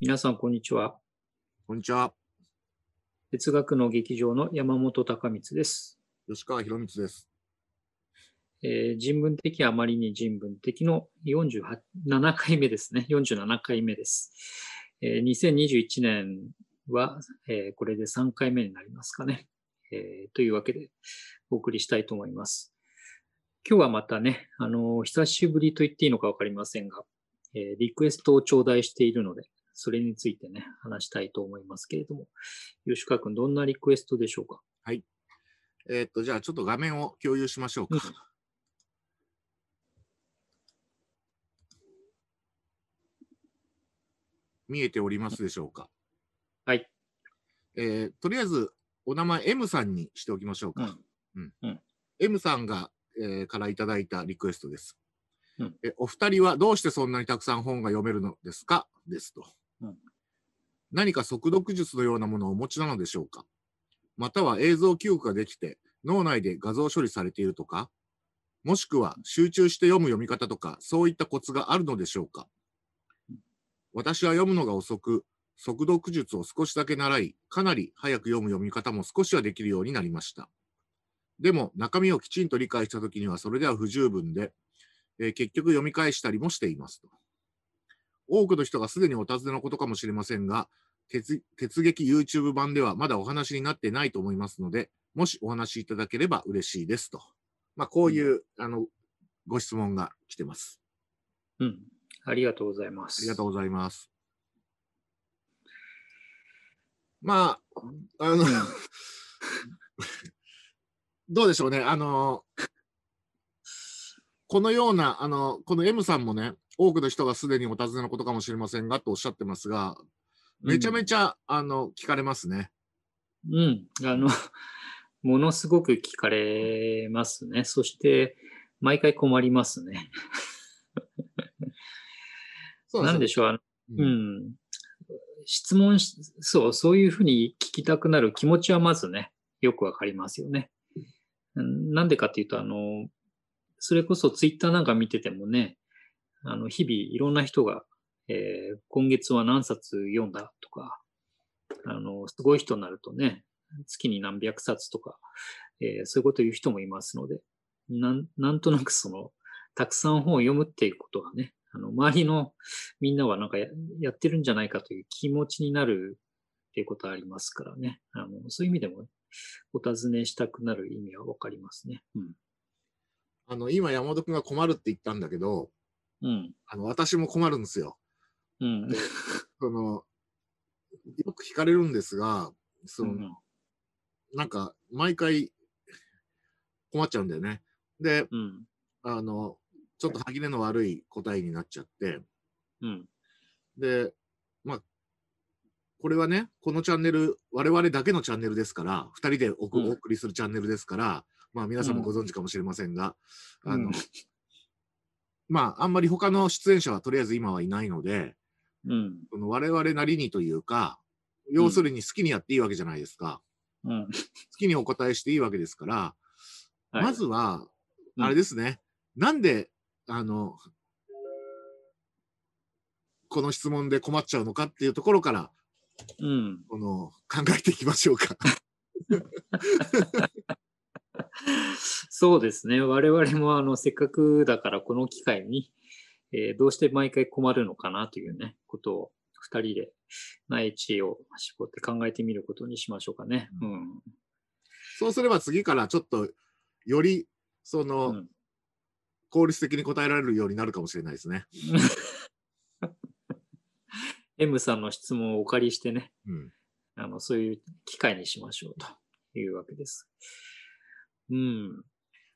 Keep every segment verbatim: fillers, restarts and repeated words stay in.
皆さん、こんにちは。こんにちは。哲学の劇場の山本孝光です。吉川博光です。えー、人文的あまりに人文的のよんじゅうななかいめですね。よんじゅうななかいめです。えー、にせんにじゅういちねんは、えー、これでさんかいめになりますかね、えー。というわけでお送りしたいと思います。今日はまたね、あのー、久しぶりと言っていいのかわかりませんが、えー、リクエストを頂戴しているので、それについてね、話したいと思いますけれども、吉川君、どんなリクエストでしょうか。はい。えー、っと、じゃあちょっと画面を共有しましょうか。うん、見えておりますでしょうか。はい。えー、とりあえず、お名前 M さんにしておきましょうか。うんうんうん、M さんが、えー、からいただいたリクエストです、うんえ。お二人はどうしてそんなにたくさん本が読めるのですかですと。うん、何か速読術のようなものをお持ちなのでしょうか。または映像記憶ができて、脳内で画像処理されているとか、もしくは集中して読む読み方とか、そういったコツがあるのでしょうか。私は読むのが遅く、速読術を少しだけ習い、かなり早く読む読み方も少しはできるようになりました。でも、中身をきちんと理解したときにはそれでは不十分で、えー、結局読み返したりもしていますと。多くの人がすでにお尋ねのことかもしれませんが、鉄、鉄劇 YouTube 版ではまだお話になってないと思いますので、もしお話しいただければ嬉しいですと。まあ、こういう、うん、あのご質問が来てます。うん。ありがとうございます。ありがとうございます。まあ、あの、どうでしょうね、あの、このような、あの、この M さんもね、多くの人がすでにお尋ねのことかもしれませんがとおっしゃってますが、めちゃめちゃ、うん、あの、聞かれますね。うん、あの、ものすごく聞かれますね。そして、毎回困りますね。なんでしょう、あの、うん、うん、質問し、そう、そういうふうに聞きたくなる気持ちはまずね、よくわかりますよね。なんでかっていうと、あの、それこそツイッターなんか見ててもね、あの、日々いろんな人が、えー、今月は何冊読んだとか、あの、すごい人になるとね、月に何百冊とか、えー、そういうことを言う人もいますので、なん、なんとなくその、たくさん本を読むっていうことがね、あの周りのみんなはなんか や, やってるんじゃないかという気持ちになるっていうことはありますからね。あのそういう意味でもお尋ねしたくなる意味はわかりますね。うん、あの今山本君が困るって言ったんだけど、うん、あの私も困るんですよ。うん、そのよく聞かれるんですが、その、うん、なんか毎回困っちゃうんだよね。で、うん、あのちょっと歯切れの悪い答えになっちゃって、うん、で、まあ、これはね、このチャンネル、我々だけのチャンネルですから、ふたりで お,、うん、お送りするチャンネルですから、まあ、皆さんもご存知かもしれませんが、うん、あの、うん、まあ、あんまり他の出演者はとりあえず今はいないので、うん、その我々なりにというか、要するに好きにやっていいわけじゃないですか。うん、好きにお答えしていいわけですから、うん、まずは、あれですね、うん、なんで、あのこの質問で困っちゃうのかっていうところから、うん、この考えていきましょうか。そうですね、我々もあのせっかくだからこの機会に、えー、どうして毎回困るのかなというねことをふたりで内知を絞って考えてみることにしましょうかね。うんうん、そうすれば次からちょっとよりその、うん、効率的に答えられるようになるかもしれないですね。M さんの質問をお借りしてね、うん、あのそういう機会にしましょうというわけです。うん、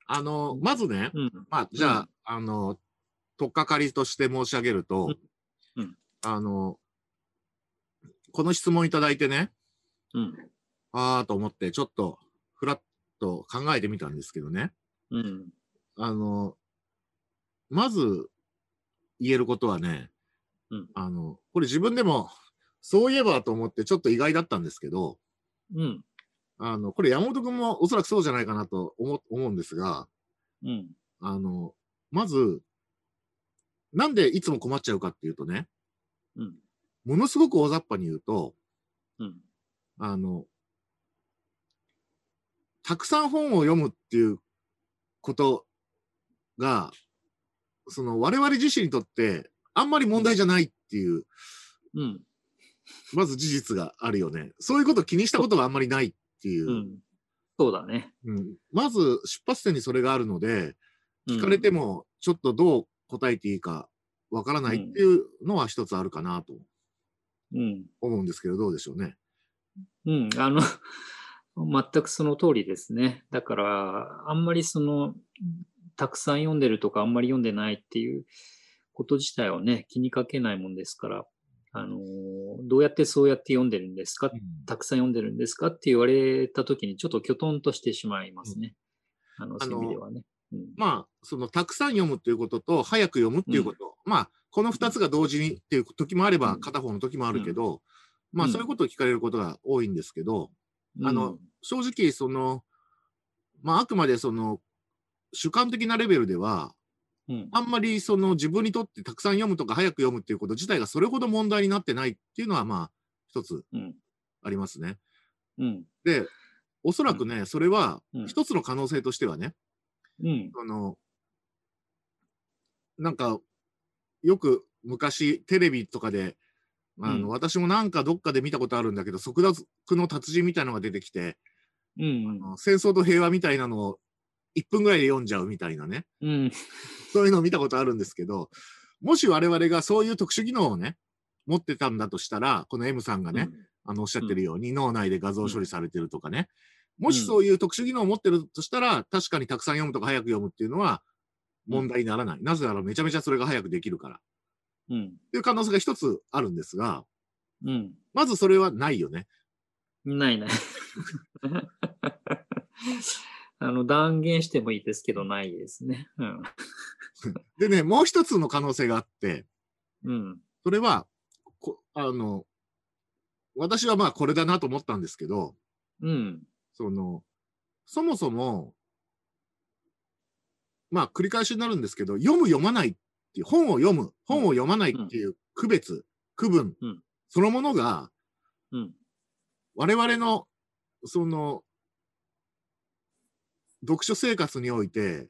あのまずね、うん、まあ、じゃあ、うん、あの取っかかりとして申し上げると、うんうん、あのこの質問いただいてね、うん、ああと思ってちょっとフラッと考えてみたんですけどね、うん、あのまず言えることはね、うん、あの、これ自分でもそういえばと思ってちょっと意外だったんですけど、うん、あの、これ山本君もおそらくそうじゃないかなと 思, 思うんですが、うん、あの、まず、なんでいつも困っちゃうかっていうとね、うん、ものすごく大雑把に言うと、うん、あの、たくさん本を読むっていうことが、その我々自身にとってあんまり問題じゃないっていう、うん、まず事実があるよね。そういうことを気にしたことがあんまりないっていう。うん、そうだね、うん。まず出発点にそれがあるので、聞かれてもちょっとどう答えていいかわからないっていうのは一つあるかなと思うんですけど、どうでしょうね。うん、あの全くその通りですね。だからあんまりそのたくさん読んでるとかあんまり読んでないっていうこと自体をね気にかけないもんですから、あのどうやってそうやって読んでるんですか、うん、たくさん読んでるんですかって言われた時にちょっときょとんとしてしまいますね。うん、あのそういう意味ではね。うん、まあそのたくさん読むっていうことと早く読むっていうこと、うん、まあこのふたつが同時にっていう時もあれば片方の時もあるけど、うんうん、まあそういうことを聞かれることが多いんですけど、うん、あの正直そのまああくまでその主観的なレベルでは、うん、あんまりその自分にとってたくさん読むとか早く読むっていうこと自体がそれほど問題になってないっていうのはまあ一つありますね。うんうん、でおそらくね、うん、それは一つの可能性としてはね、うん、あのなんかよく昔テレビとかであの、うん、私もなんかどっかで見たことあるんだけど速読の達人みたいなのが出てきて、うん、あの戦争と平和みたいなのをいっぷんぐらいで読んじゃうみたいなね、うん、そういうのを見たことあるんですけど、もし我々がそういう特殊技能をね持ってたんだとしたら、この M さんがね、うん、あのおっしゃってるように、うん、脳内で画像処理されてるとかね、もしそういう特殊技能を持ってるとしたら、うん、確かにたくさん読むとか早く読むっていうのは問題にならない。うん、なぜならめちゃめちゃそれが早くできるから。うん、っていう可能性が一つあるんですが、うん、まずそれはないよね。ないない。あの断言してもいいですけど、ないですね。うん、でね、もう一つの可能性があって、うん、それはこあの私はまあこれだなと思ったんですけど、うんそのそもそもまあ繰り返しになるんですけど、読む読まないっていう本を読む本を読まないっていう区別、うん、区分、うん、そのものが、うん、我々のその読書生活において、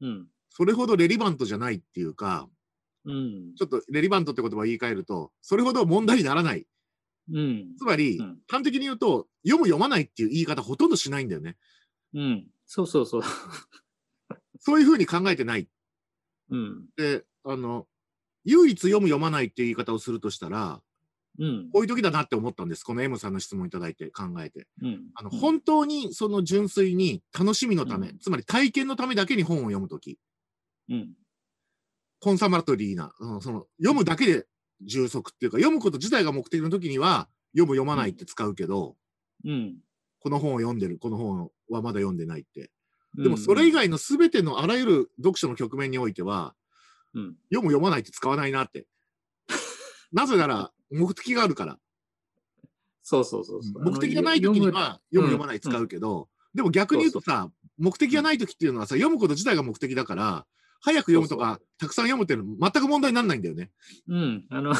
うん、それほどレリバントじゃないっていうか、うん、ちょっとレリバントって言葉を言い換えるとそれほど問題にならない。うん、つまり、うん、端的に言うと読む読まないっていう言い方ほとんどしないんだよね。うん、そうそうそう。そういうふうに考えてない。うん、であの唯一読む読まないっていう言い方をするとしたら、うん、こういう時だなって思ったんです。この M さんの質問いただいて考えて、うん、あの本当にその純粋に楽しみのため、うん、つまり体験のためだけに本を読む時、うん、コンサマトリーなその読むだけで充足っていうか、読むこと自体が目的の時には読む読まないって使うけど、うん、この本を読んでるこの本はまだ読んでないって。でもそれ以外の全てのあらゆる読書の局面においては、うん、読む読まないって使わないなって。なぜなら目的があるから。そうそうそうそう。目的がない時には読む読まない使うけど、うんうん、でも逆に言うとさ、目的がない時っていうのはさ、読むこと自体が目的だから早く読むとか、そうそうたくさん読むっていうのは全く問題にならないんだよね。うん。あの、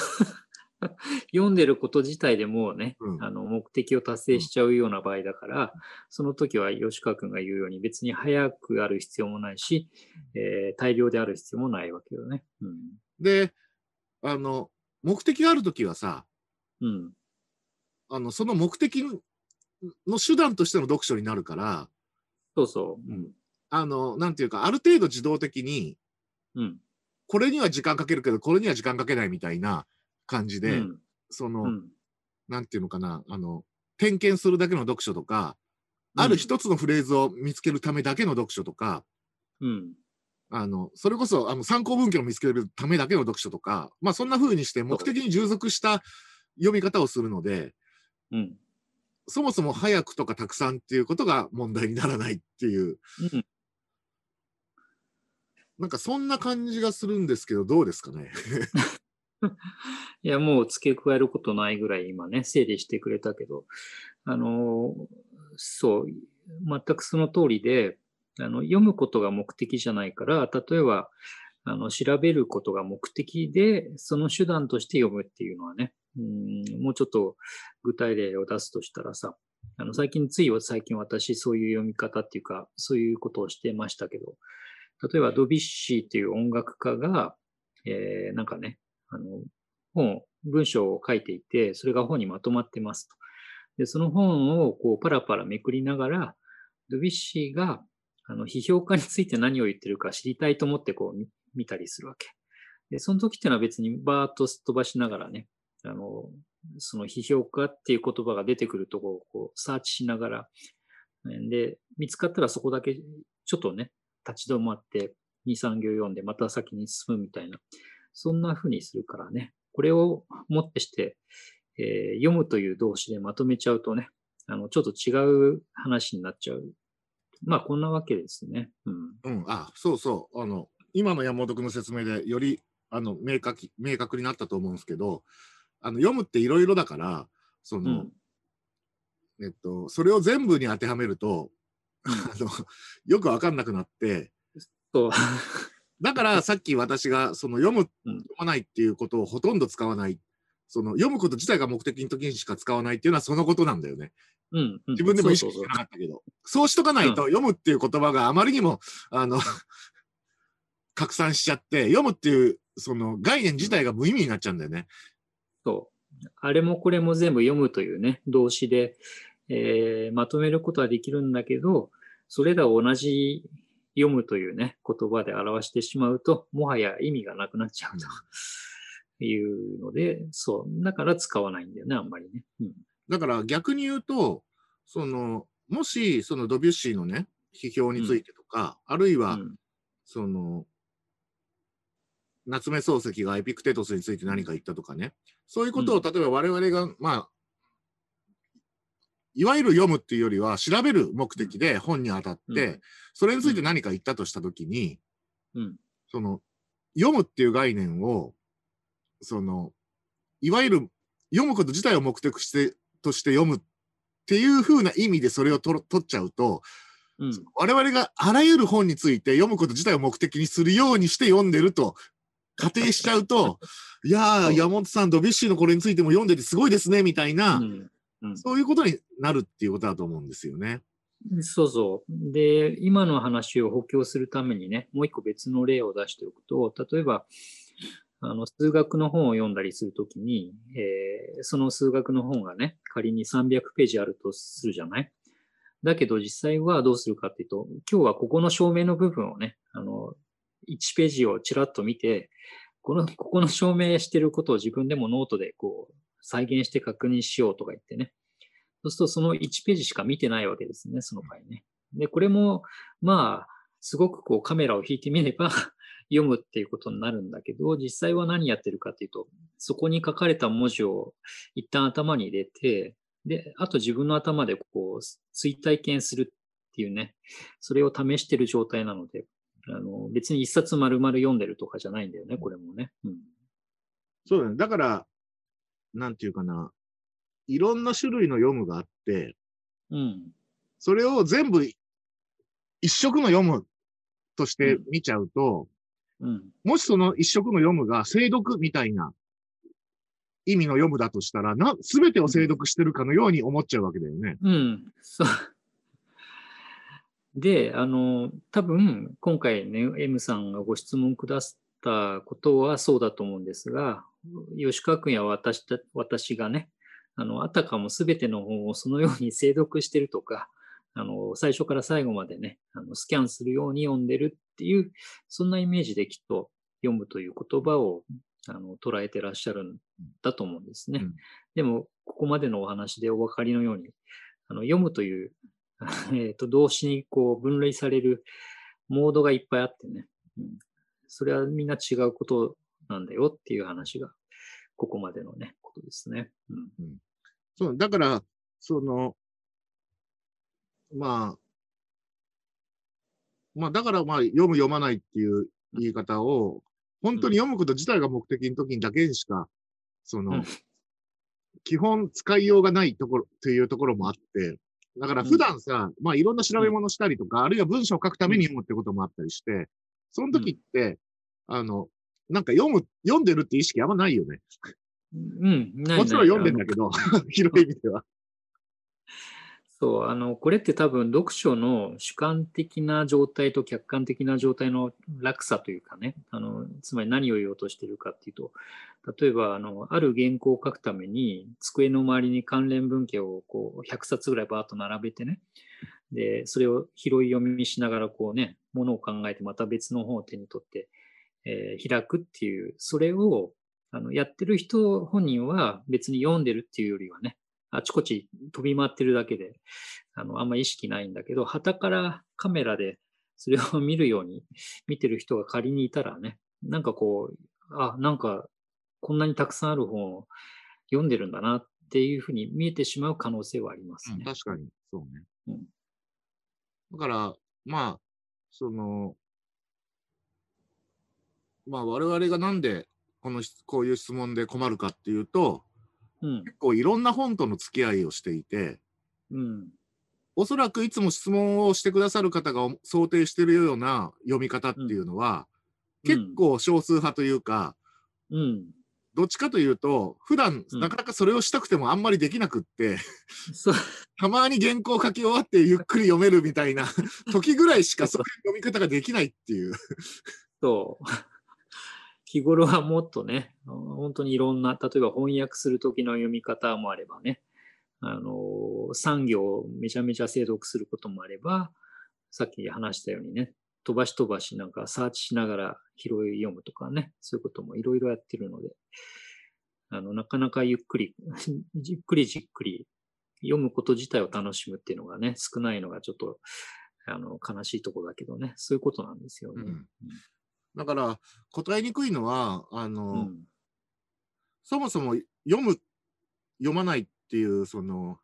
読んでること自体でもうね、うん、あの目的を達成しちゃうような場合だから、うん、その時は吉川君が言うように別に早くある必要もないし、えー、大量である必要もないわけよね。うん、で、あの、目的がある時はさ、うん、あのその目的の手段としての読書になるから、そうそう。うん、あの、なんていうか、ある程度自動的に、うん、これには時間かけるけど、これには時間かけないみたいな感じで、うん、その、うん、なんていうのかな、あの、点検するだけの読書とか、うん、ある一つのフレーズを見つけるためだけの読書とか、うん、あの、それこそ、あの、参考文献を見つけるためだけの読書とか、まあ、そんな風にして目的に従属した読み方をするので、うん、そもそも早くとかたくさんっていうことが問題にならないっていう、うん、なんかそんな感じがするんですけど、どうですかね。いや、もう付け加えることないぐらい今ね、整理してくれたけど、あの、そう、全くその通りで、あの読むことが目的じゃないから、例えば、あの調べることが目的で、その手段として読むっていうのはね、うん、もうちょっと具体例を出すとしたらさ、あの最近つい最近私そういう読み方っていうかそういうことをしてましたけど、例えばドビュッシーっていう音楽家が、えー、なんかね、あの本、文章を書いていて、それが本にまとまってますと。で、その本をこうパラパラめくりながら、ドビュッシーがあの批評家について何を言ってるか知りたいと思ってこう 見, 見たりするわけ。で、その時っていうのは別にバーッとすっ飛ばしながらね、あの、その批評家っていう言葉が出てくるところをこうサーチしながら、で、見つかったらそこだけちょっとね、立ち止まってに、さん行読んでまた先に進むみたいな、そんな風にするからね、これをもってして、えー、読むという動詞でまとめちゃうとね、あのちょっと違う話になっちゃう。まあこんなわけですね。うん。うん、あ、そうそう。あの今の山本君の説明でよりあの明確明確になったと思うんですけど、あの読むっていろいろだから、その、うん、えっとそれを全部に当てはめると、うん、あのよく分かんなくなって。そう。だからさっき私がその読む、読まないっていうことをほとんど使わない、その読むこと自体が目的の時にしか使わないっていうのはそのことなんだよね。うんうん、自分でも意識してなかったけど、そうしとかないと読むっていう言葉があまりにも、うん、あの拡散しちゃって、読むっていうその概念自体が無意味になっちゃうんだよね。そう。あれもこれも全部読むというね、動詞で、えー、まとめることはできるんだけど、それらを同じ読むというね、言葉で表してしまうと、もはや意味がなくなっちゃうというので、そう、だから使わないんだよね、あんまりね。うん、だから逆に言うと、その、もし、そのドビュッシーのね、批評についてとか、うん、あるいは、うん、その、夏目漱石がエピクテトスについて何か言ったとかね、そういうことを、例えば我々が、まあ、いわゆる読むっていうよりは調べる目的で本に当たって、うん、それについて何か言ったとしたときに、うん、その読むっていう概念をそのいわゆる読むこと自体を目的してとして読むっていう風な意味でそれをと取っちゃうと、うん、我々があらゆる本について読むこと自体を目的にするようにして読んでると仮定しちゃうといやー山本さんドビュッシーのこれについても読んでてすごいですねみたいな、うん、そういうことになるっていうことだと思うんですよね。うん、そうそう。で、今の話を補強するためにね、もう一個別の例を出しておくと、例えば、あの、数学の本を読んだりするときに、えー、その数学の本がね、仮にさんびゃくページあるとするじゃない?だけど実際はどうするかっていうと、今日はここの証明の部分をね、あの、いちページをちらっと見て、この、ここの証明してることを自分でもノートでこう、再現して確認しようとか言ってね。そうするとそのいちページしか見てないわけですね、その場合ね。で、これも、まあ、すごくこうカメラを引いてみれば読むっていうことになるんだけど、実際は何やってるかっていうと、そこに書かれた文字を一旦頭に入れて、で、あと自分の頭でこう追体験するっていうね、それを試してる状態なので、あの別に一冊丸々読んでるとかじゃないんだよね、これもね。うん、そうだね。だから、なんていうかな、いろんな種類の読むがあって、うん、それを全部一色の読むとして見ちゃうと、うんうん、もしその一色の読むが精読みたいな意味の読むだとしたら、な、全てを精読してるかのように思っちゃうわけだよね。うん、そう。で、あの、多分、今回ね、M さんがご質問くださったことはそうだと思うんですが、吉川君や私た、私がね、あの、あたかもすべての本をそのように精読してるとか、あの、最初から最後までね、あの、スキャンするように読んでるっていう、そんなイメージできっと読むという言葉を、あの、捉えてらっしゃるんだと思うんですね。うん、でも、ここまでのお話でお分かりのように、あの、読むという、えっと、動詞にこう、分類されるモードがいっぱいあってね、うん、それはみんな違うことなんだよっていう話が、ここまでのね、ことですね。うんうん、そうだから、その、まあ、まあ、だから、まあ、読む、読まないっていう言い方を、本当に読むこと自体が目的の時にだけにしか、その、うん、基本使いようがないところ、というところもあって、だから普段さ、うん、まあ、いろんな調べ物したりとか、あるいは文章を書くために読むってこともあったりして、その時って、うん、あの、なんか読む、読んでるって意識あんまないよね。うん、ないない。もちろん読んでんだけど、広い意味では。そう、あの、これって多分読書の主観的な状態と客観的な状態の落差というかね、あの、つまり何を言おうとしているかっていうと、例えば、あの、ある原稿を書くために、机の周りに関連文献をこう、ひゃくさつぐらいバーッと並べてね、で、それを拾い読みしながらこうね、ものを考えてまた別の本を手に取って、えー、開くっていう、それを、あの、やってる人本人は別に読んでるっていうよりはね、あちこち飛び回ってるだけで、あの、あんま意識ないんだけど、傍からカメラでそれを見るように見てる人が仮にいたらね、なんかこう、あ、なんかこんなにたくさんある本を読んでるんだなっていうふうに見えてしまう可能性はありますね。うん、確かに、そうね。うん、だから、まあ、その、まあ我々がなんでこの、こういう質問で困るかっていうと、うん、結構いろんな本との付き合いをしていて、うん、おそらくいつも質問をしてくださる方が想定しているような読み方っていうのは、うん、結構少数派というか、うん、どっちかというと普段なかなかそれをしたくてもあんまりできなくって、うん、たまに原稿を書き終わってゆっくり読めるみたいな時ぐらいしかそういう読み方ができないっていう。そう日頃はもっとね、本当にいろんな、例えば翻訳するときの読み方もあればね、あの、産業をめちゃめちゃ精読することもあれば、さっき話したようにね、飛ばし飛ばしなんかサーチしながら拾い読むとかね、そういうこともいろいろやってるので、あの、なかなかゆっくり、じっくりじっくり読むこと自体を楽しむっていうのがね、少ないのがちょっと、あの、悲しいとこだけどね、そういうことなんですよね。うんだから答えにくいのはあの、うん、そもそも読む読まないっていうその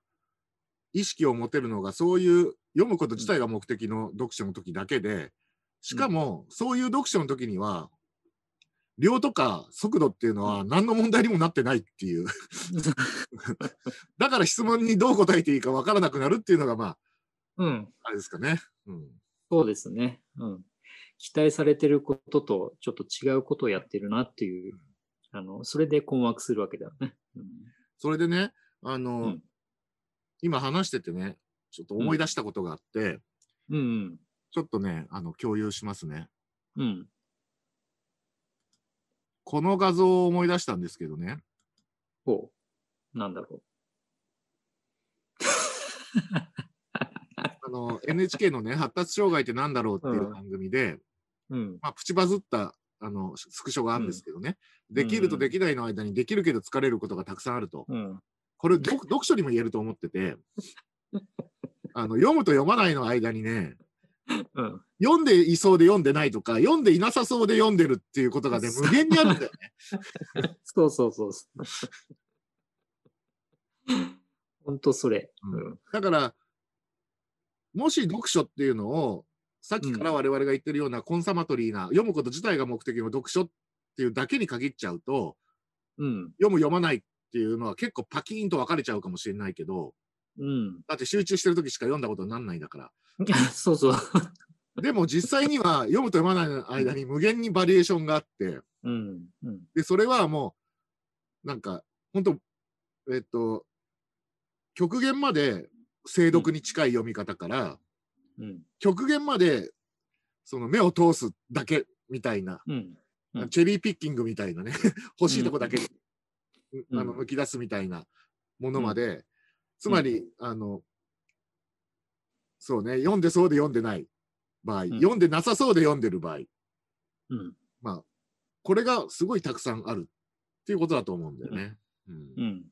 意識を持てるのがそういう読むこと自体が目的の読書の時だけでしかも、うん、そういう読書の時には量とか速度っていうのは何の問題にもなってないっていうだから質問にどう答えていいか分からなくなるっていうのがまあ、うん、あれですかね、うん、そうですね、うん期待されてることとちょっと違うことをやってるなっていう、あの、それで困惑するわけだよね。うん、それでね、あの、うん、今話しててね、ちょっと思い出したことがあって、うんうん、ちょっとね、あの、共有しますね。うん。この画像を思い出したんですけどね。ほう。なんだろう。あの エヌエイチケー のね、発達障害ってなんだろうっていう番組で、うんうんまあ、プチバズったあのスクショがあるんですけどね、うん、できるとできないの間にできるけど疲れることがたくさんあると。うん、これ、読書にも言えると思ってて、あの読むと読まないの間にね、うん、読んでいそうで読んでないとか、読んでいなさそうで読んでるっていうことがね、無限にあるんだよね。そうそうそうそう。本当それ。うん、だから、もし読書っていうのをさっきから我々が言ってるようなコンサマトリーな、うん、読むこと自体が目的の読書っていうだけに限っちゃうと、うん、読む読まないっていうのは結構パキーンと分かれちゃうかもしれないけど、うん、だって集中してる時しか読んだことにならないんだからそうそうでも実際には読むと読まないの間に無限にバリエーションがあって、うんうん、でそれはもうなんか本当えっと極限まで精読に近い読み方から、うん、極限までその目を通すだけみたいな、うんうん、チェリーピッキングみたいなね欲しいとこだけ、うん、あの抜き出すみたいなものまで、うん、つまり、うん、あのそうね読んでそうで読んでない場合、うん、読んでなさそうで読んでる場合、うん、まあこれがすごいたくさんあるっていうことだと思うんだよね。うんうんうん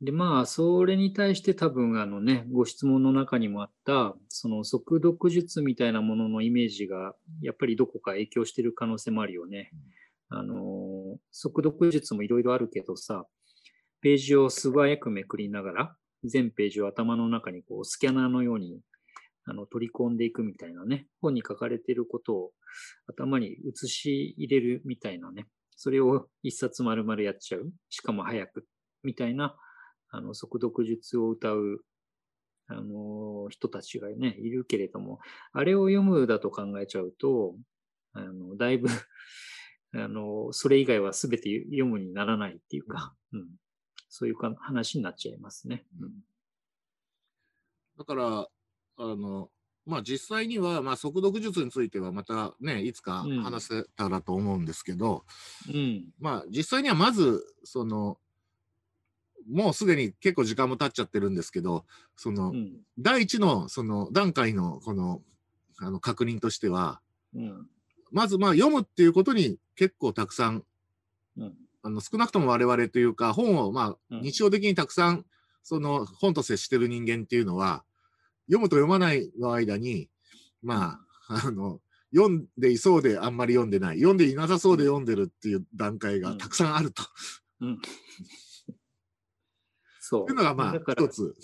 で、まあ、それに対して多分、あのね、ご質問の中にもあった、その速読術みたいなもののイメージが、やっぱりどこか影響している可能性もあるよね。あの、速読術もいろいろあるけどさ、ページを素早くめくりながら、全ページを頭の中にこう、スキャナーのように、あの、取り込んでいくみたいなね、本に書かれていることを頭に映し入れるみたいなね、それを一冊丸々やっちゃう。しかも早く、みたいな、あの、速読術を歌う、あのー、人たちがね、いるけれども、あれを読むだと考えちゃうと、あの、だいぶあの、それ以外は全て読むにならないっていうか、うんうん、そういうか話になっちゃいますね。うん、だから、あの、まあ実際には、まあ速読術についてはまたね、いつか話せたらと思うんですけど、うん、まあ実際にはまず、その、もうすでに結構時間も経っちゃってるんですけど、その、うん、第一の、その段階のこの、あの確認としては、うん、まずまあ読むっていうことに結構たくさん、うん、あの少なくとも我々というか本をまあ日常的にたくさんその本と接してる人間っていうのは読むと読まないの間にまああの読んでいそうであんまり読んでない読んでいなさそうで読んでるっていう段階がたくさんあると、うんうん、そうっていうのがまあ一つ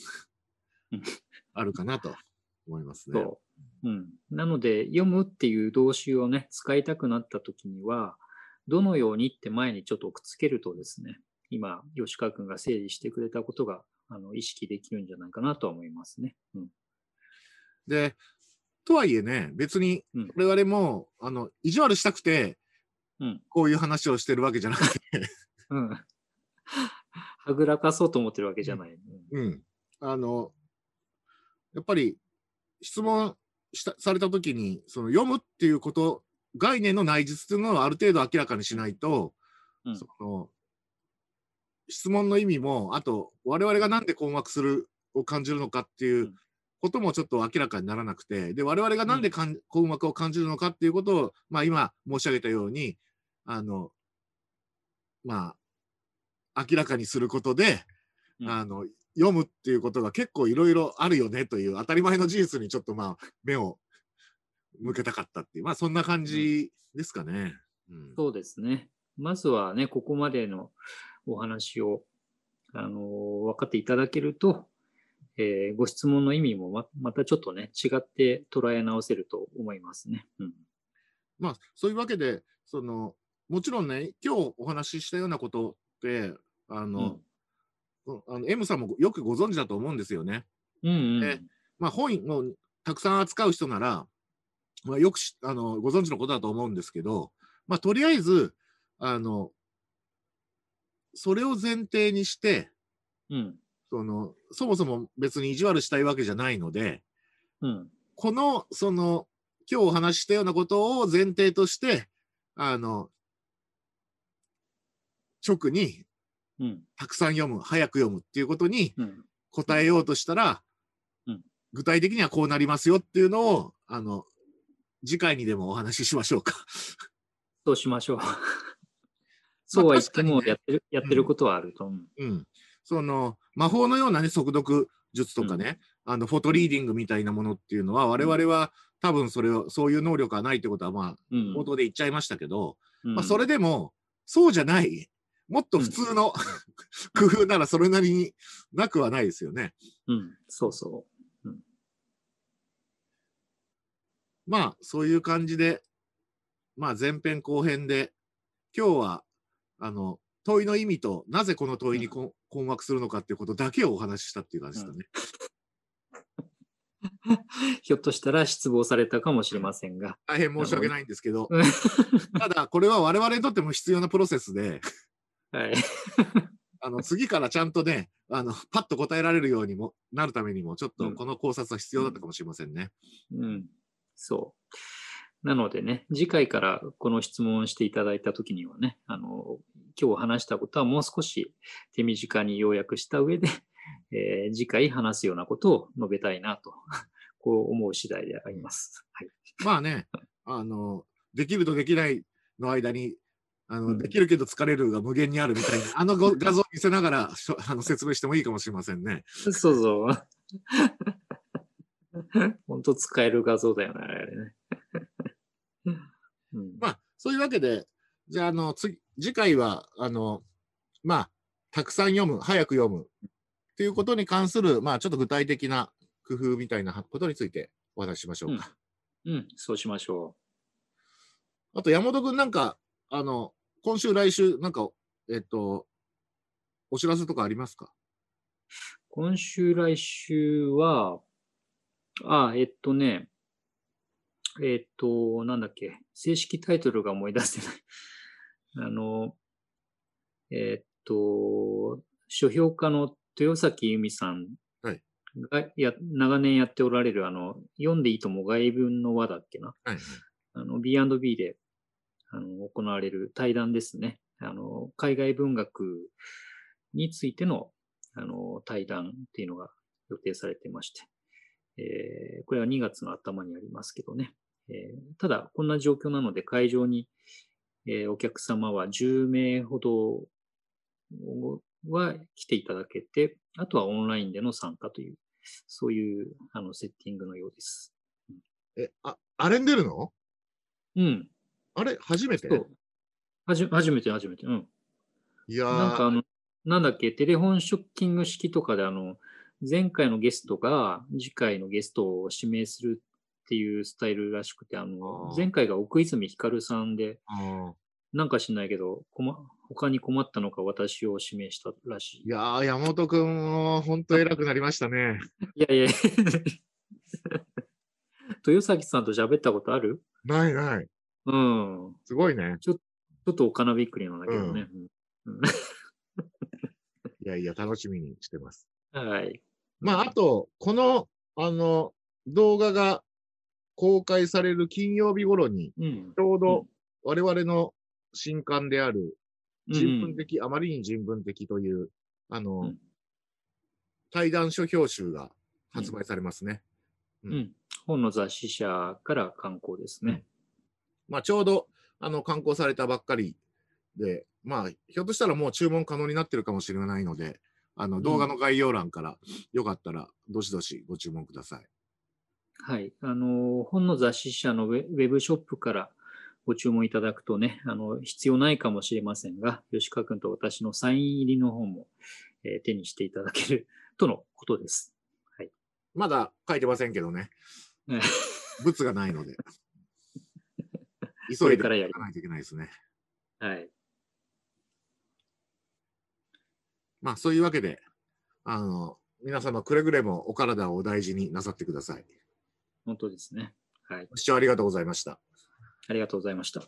あるかなと思いますね。うん、なので読むっていう動詞をね使いたくなった時にはどのようにって前にちょっとくっつけるとですね、今吉川君が整理してくれたことがあの意識できるんじゃないかなとは思いますね。うん、でとはいえね別に我々も、うん、あの意地悪したくて、うん、こういう話をしてるわけじゃなくて、うん、はぐらかそうと思ってるわけじゃない。うんうん、あのやっぱり質問したされたときにその読むっていうこと概念の内実というのはある程度明らかにしないと、うん、その質問の意味もあと我々がなんで困惑するを感じるのかっていうこともちょっと明らかにならなくてで我々がなんでかん、うん、困惑を感じるのかっていうことを、まあ、今申し上げたようにあの、まあ、明らかにすることで、うん、あの読むっていうことが結構いろいろあるよねという当たり前の事実にちょっとまあ目を向けたかったっていうまあそんな感じですかね。うんうん、そうですね。まずはねここまでのお話をあのー、分かっていただけると、えー、ご質問の意味も ま, またちょっとね違って捉え直せると思いますね。うん、まあそういうわけでそのもちろんね今日お話ししたようなことってあの、うん、あの M さんもよくご存知だと思うんですよね。うんうん、でまあ、本をたくさん扱う人なら、まあ、よくしあのご存知のことだと思うんですけど、まあ、とりあえずあのそれを前提にして、うん、そのそもそも別に意地悪したいわけじゃないので、うん、このその今日お話ししたようなことを前提としてあの直にうん、たくさん読む早く読むっていうことに答えようとしたら、うんうん、具体的にはこうなりますよっていうのをあの次回にでもお話ししましょうか。そうしましょう。そうは言ってもやってる、まあ確かにね、やってることはあると思う。うんうん、その魔法のようなね速読術とかね、うん、あのフォトリーディングみたいなものっていうのは我々は多分それをそういう能力はないってことはまあ冒頭で言っちゃいましたけど、うんまあ、それでもそうじゃないもっと普通の、うん、工夫ならそれなりになくはないですよね。うん、そうそう。うん、まあそういう感じで、まあ前編後編で今日はあの問いの意味となぜこの問いにこ、うん、困惑するのかっていうことだけをお話ししたっていう感じですかね。うん、ひょっとしたら失望されたかもしれませんが、大変申し訳ないんですけど、ただこれは我々にとっても必要なプロセスで。はい、あの次からちゃんとねあのパッと答えられるようにもなるためにもちょっとこの考察は必要だったかもしれませんね。うん、うん、そうなのでね次回からこの質問をしていただいた時にはねあの今日話したことはもう少し手短に要約した上で、えー、次回話すようなことを述べたいなとこう思う次第であります。はい、まあねあのできるとできないの間にあのうん、できるけど疲れるが無限にあるみたいなあの画像を見せながらあの説明してもいいかもしれませんね。そうそう本当使える画像だよねあれね、うん、まあそういうわけでじゃあ、 あの次回はあのまあたくさん読む早く読むっていうことに関するまあちょっと具体的な工夫みたいなことについてお話ししましょうか。うん、うん、そうしましょう。あと山本君なんかあの今週来週なんかえっとお知らせとかありますか？今週来週はあえっとねえっとなんだっけ正式タイトルが思い出せないあの、えー、っと、書評家の豊崎由美さんが、はい、や長年やっておられる、あの、読んでいいとも外文の輪だっけな。はい、あの ビーアンドビー であの行われる対談ですね。あの、海外文学についての、あの、対談っていうのが予定されてまして、えー、これはにがつの頭にありますけどね。えー、ただ、こんな状況なので会場に、えー、お客様はじゅうめいほどは来ていただけて、あとはオンラインでの参加という、そういうあのセッティングのようです。え、あ、あれに出るの？うん。あれ、初めて？そう。はじ、初めて、初めて。うん。いやー。なんかあの、なんだっけ、テレフォンショッキング式とかで、あの、前回のゲストが次回のゲストを指名するっていうスタイルらしくて、あの、あ前回が奥泉光さんで、あなんか知んないけど、困他に困ったのか私を指名したらしい。いやー、山本くん、本当偉くなりましたね。いやいや豊崎さんと喋ったことある？ないない。うん。すごいね。ちょ、ちょっとお金びっくりなんだけどね。うんうん、いやいや、楽しみにしてます。はい。まあ、あと、この、あの、動画が公開される金曜日頃に、うん、ちょうど我々の新刊である、人文的、うん、あまりに人文的という、あの、うん、対談書評集が発売されますね。うん。うん、本の雑誌社から刊行ですね。まあ、ちょうど、あの、刊行されたばっかりで、まあ、ひょっとしたらもう注文可能になってるかもしれないので、あの、動画の概要欄から、よかったら、どしどしご注文ください。うん、はい。あの、本の雑誌社のウェ、ウェブショップから、ご注文いただくとね、あの、必要ないかもしれませんが、吉川君と私のサイン入りの本も、えー、手にしていただけるとのことです。はい。まだ書いてませんけどね。物がないので。急いでからやらないといけないですね。はい。まあ、そういうわけで、あの、皆様くれぐれもお体をお大事になさってください。本当ですね。はい。ご視聴ありがとうございました。ありがとうございました。